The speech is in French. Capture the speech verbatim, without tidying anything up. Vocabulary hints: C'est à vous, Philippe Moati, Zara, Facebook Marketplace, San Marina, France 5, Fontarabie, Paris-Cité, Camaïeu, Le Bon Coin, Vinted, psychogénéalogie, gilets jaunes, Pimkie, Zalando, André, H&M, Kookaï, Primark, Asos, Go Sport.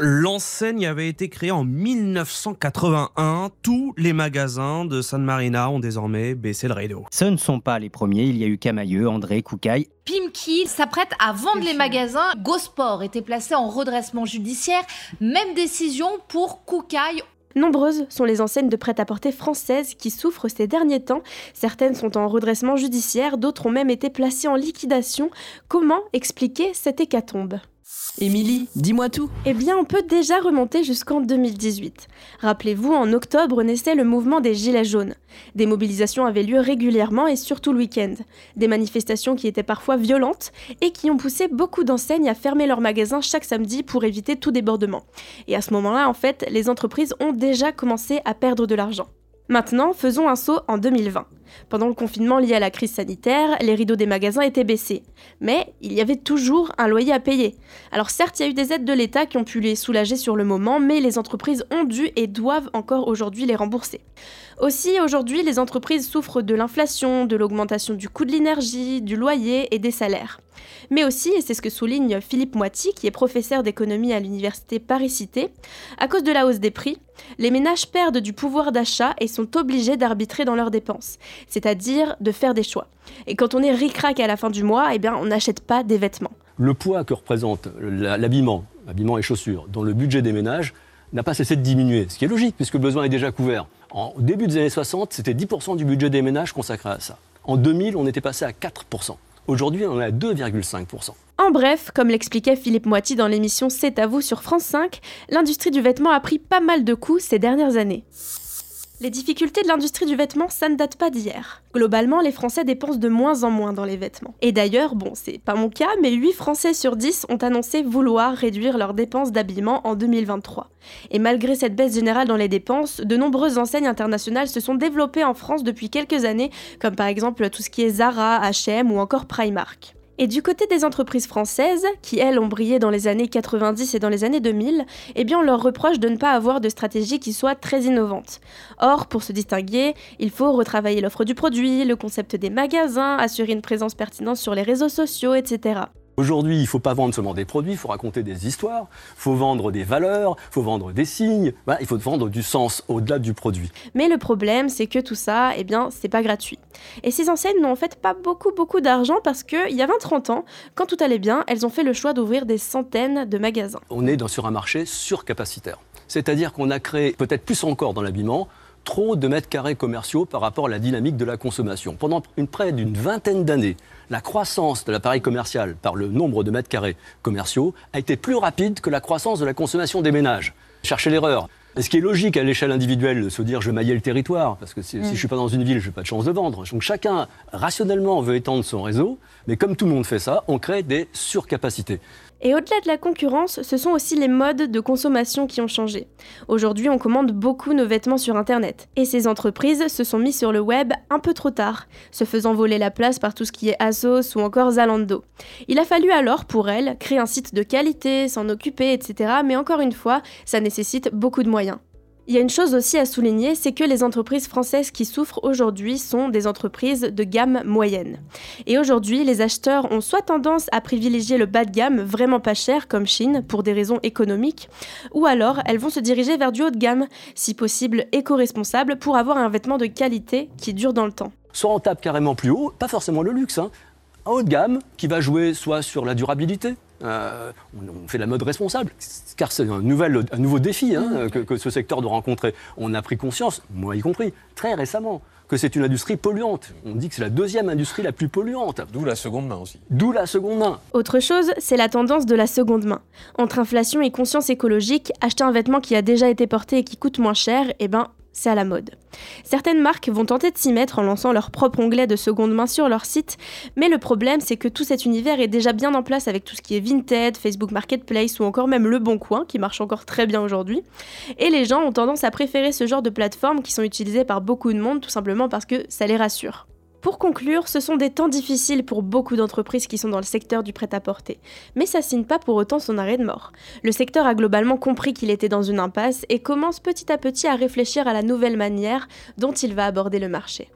L'enseigne avait été créée en mille neuf cent quatre-vingt-un. Tous les magasins de San Marina ont désormais baissé le rideau. Ce ne sont pas les premiers. Il y a eu Camaïeu, André, Kookaï. Pimkie s'apprête à vendre les magasins. Go Sport était placé en redressement judiciaire. Même décision pour Kookaï. Nombreuses sont les enseignes de prêt-à-porter françaises qui souffrent ces derniers temps. Certaines sont en redressement judiciaire, d'autres ont même été placées en liquidation. Comment expliquer cette hécatombe ? Émilie, dis-moi tout. Eh bien, on peut déjà remonter jusqu'en deux mille dix-huit. Rappelez-vous, en octobre naissait le mouvement des gilets jaunes. Des mobilisations avaient lieu régulièrement et surtout le week-end. Des manifestations qui étaient parfois violentes et qui ont poussé beaucoup d'enseignes à fermer leurs magasins chaque samedi pour éviter tout débordement. Et à ce moment-là, en fait, les entreprises ont déjà commencé à perdre de l'argent. Maintenant, faisons un saut en deux mille vingt. Pendant le confinement lié à la crise sanitaire, les rideaux des magasins étaient baissés. Mais il y avait toujours un loyer à payer. Alors certes, il y a eu des aides de l'État qui ont pu les soulager sur le moment, mais les entreprises ont dû et doivent encore aujourd'hui les rembourser. Aussi, aujourd'hui, les entreprises souffrent de l'inflation, de l'augmentation du coût de l'énergie, du loyer et des salaires. Mais aussi, et c'est ce que souligne Philippe Moati, qui est professeur d'économie à l'université Paris-Cité, à cause de la hausse des prix, les ménages perdent du pouvoir d'achat et sont obligés d'arbitrer dans leurs dépenses, c'est-à-dire de faire des choix. Et quand on est ric-rac à la fin du mois, eh bien, on n'achète pas des vêtements. Le poids que représente l'habillement, habillement et chaussures, dans le budget des ménages, n'a pas cessé de diminuer, ce qui est logique puisque le besoin est déjà couvert. En début des années soixante, c'était dix pour cent du budget des ménages consacré à ça. En deux mille, on était passé à quatre pour cent. Aujourd'hui, on est à deux virgule cinq pour cent. En bref, comme l'expliquait Philippe Moati dans l'émission C'est à vous sur France cinq, l'industrie du vêtement a pris pas mal de coups ces dernières années. Les difficultés de l'industrie du vêtement, ça ne date pas d'hier. Globalement, les Français dépensent de moins en moins dans les vêtements. Et d'ailleurs, bon, c'est pas mon cas, mais huit Français sur dix ont annoncé vouloir réduire leurs dépenses d'habillement en deux mille vingt-trois. Et malgré cette baisse générale dans les dépenses, de nombreuses enseignes internationales se sont développées en France depuis quelques années, comme par exemple tout ce qui est Zara, H et M ou encore Primark. Et du côté des entreprises françaises, qui elles ont brillé dans les années quatre-vingt-dix et dans les années deux mille, eh bien on leur reproche de ne pas avoir de stratégie qui soit très innovante. Or, pour se distinguer, il faut retravailler l'offre du produit, le concept des magasins, assurer une présence pertinente sur les réseaux sociaux, et cetera. Aujourd'hui, il ne faut pas vendre seulement des produits, il faut raconter des histoires, il faut vendre des valeurs, il faut vendre des signes, voilà, il faut vendre du sens au-delà du produit. Mais le problème, c'est que tout ça, eh bien, c'est pas gratuit. Et ces enseignes n'ont en fait pas beaucoup, beaucoup d'argent parce qu'il y a vingt à trente ans, quand tout allait bien, elles ont fait le choix d'ouvrir des centaines de magasins. On est dans, sur un marché surcapacitaire, c'est-à-dire qu'on a créé, peut-être plus encore dans l'habillement, trop de mètres carrés commerciaux par rapport à la dynamique de la consommation. Pendant une, près d'une vingtaine d'années, la croissance de l'appareil commercial par le nombre de mètres carrés commerciaux a été plus rapide que la croissance de la consommation des ménages. Cherchez l'erreur. Ce qui est logique à l'échelle individuelle, de se dire je vais mailler le territoire, parce que si, mmh. si je ne suis pas dans une ville, je n'ai pas de chance de vendre. Donc chacun, rationnellement, veut étendre son réseau, mais comme tout le monde fait ça, on crée des surcapacités. Et au-delà de la concurrence, ce sont aussi les modes de consommation qui ont changé. Aujourd'hui, on commande beaucoup nos vêtements sur Internet. Et ces entreprises se sont mises sur le web un peu trop tard, se faisant voler la place par tout ce qui est Asos ou encore Zalando. Il a fallu alors, pour elles, créer un site de qualité, s'en occuper, et cetera. Mais encore une fois, ça nécessite beaucoup de moyens. Il y a une chose aussi à souligner, c'est que les entreprises françaises qui souffrent aujourd'hui sont des entreprises de gamme moyenne. Et aujourd'hui, les acheteurs ont soit tendance à privilégier le bas de gamme vraiment pas cher, comme Chine, pour des raisons économiques, ou alors elles vont se diriger vers du haut de gamme, si possible éco-responsable, pour avoir un vêtement de qualité qui dure dans le temps. Soit on tape carrément plus haut, pas forcément le luxe, hein, un haut de gamme qui va jouer soit sur la durabilité, Euh, on fait de la mode responsable, car c'est un, nouvel, un nouveau défi hein, que, que ce secteur doit rencontrer. On a pris conscience, moi y compris, très récemment, que c'est une industrie polluante. On dit que c'est la deuxième industrie la plus polluante. D'où la seconde main aussi. D'où la seconde main. Autre chose, c'est la tendance de la seconde main. Entre inflation et conscience écologique, acheter un vêtement qui a déjà été porté et qui coûte moins cher, eh ben, c'est à la mode. Certaines marques vont tenter de s'y mettre en lançant leur propre onglet de seconde main sur leur site, mais le problème c'est que tout cet univers est déjà bien en place avec tout ce qui est Vinted, Facebook Marketplace ou encore même Le Bon Coin qui marche encore très bien aujourd'hui. Et les gens ont tendance à préférer ce genre de plateformes qui sont utilisées par beaucoup de monde tout simplement parce que ça les rassure. Pour conclure, ce sont des temps difficiles pour beaucoup d'entreprises qui sont dans le secteur du prêt-à-porter. Mais ça signe pas pour autant son arrêt de mort. Le secteur a globalement compris qu'il était dans une impasse et commence petit à petit à réfléchir à la nouvelle manière dont il va aborder le marché.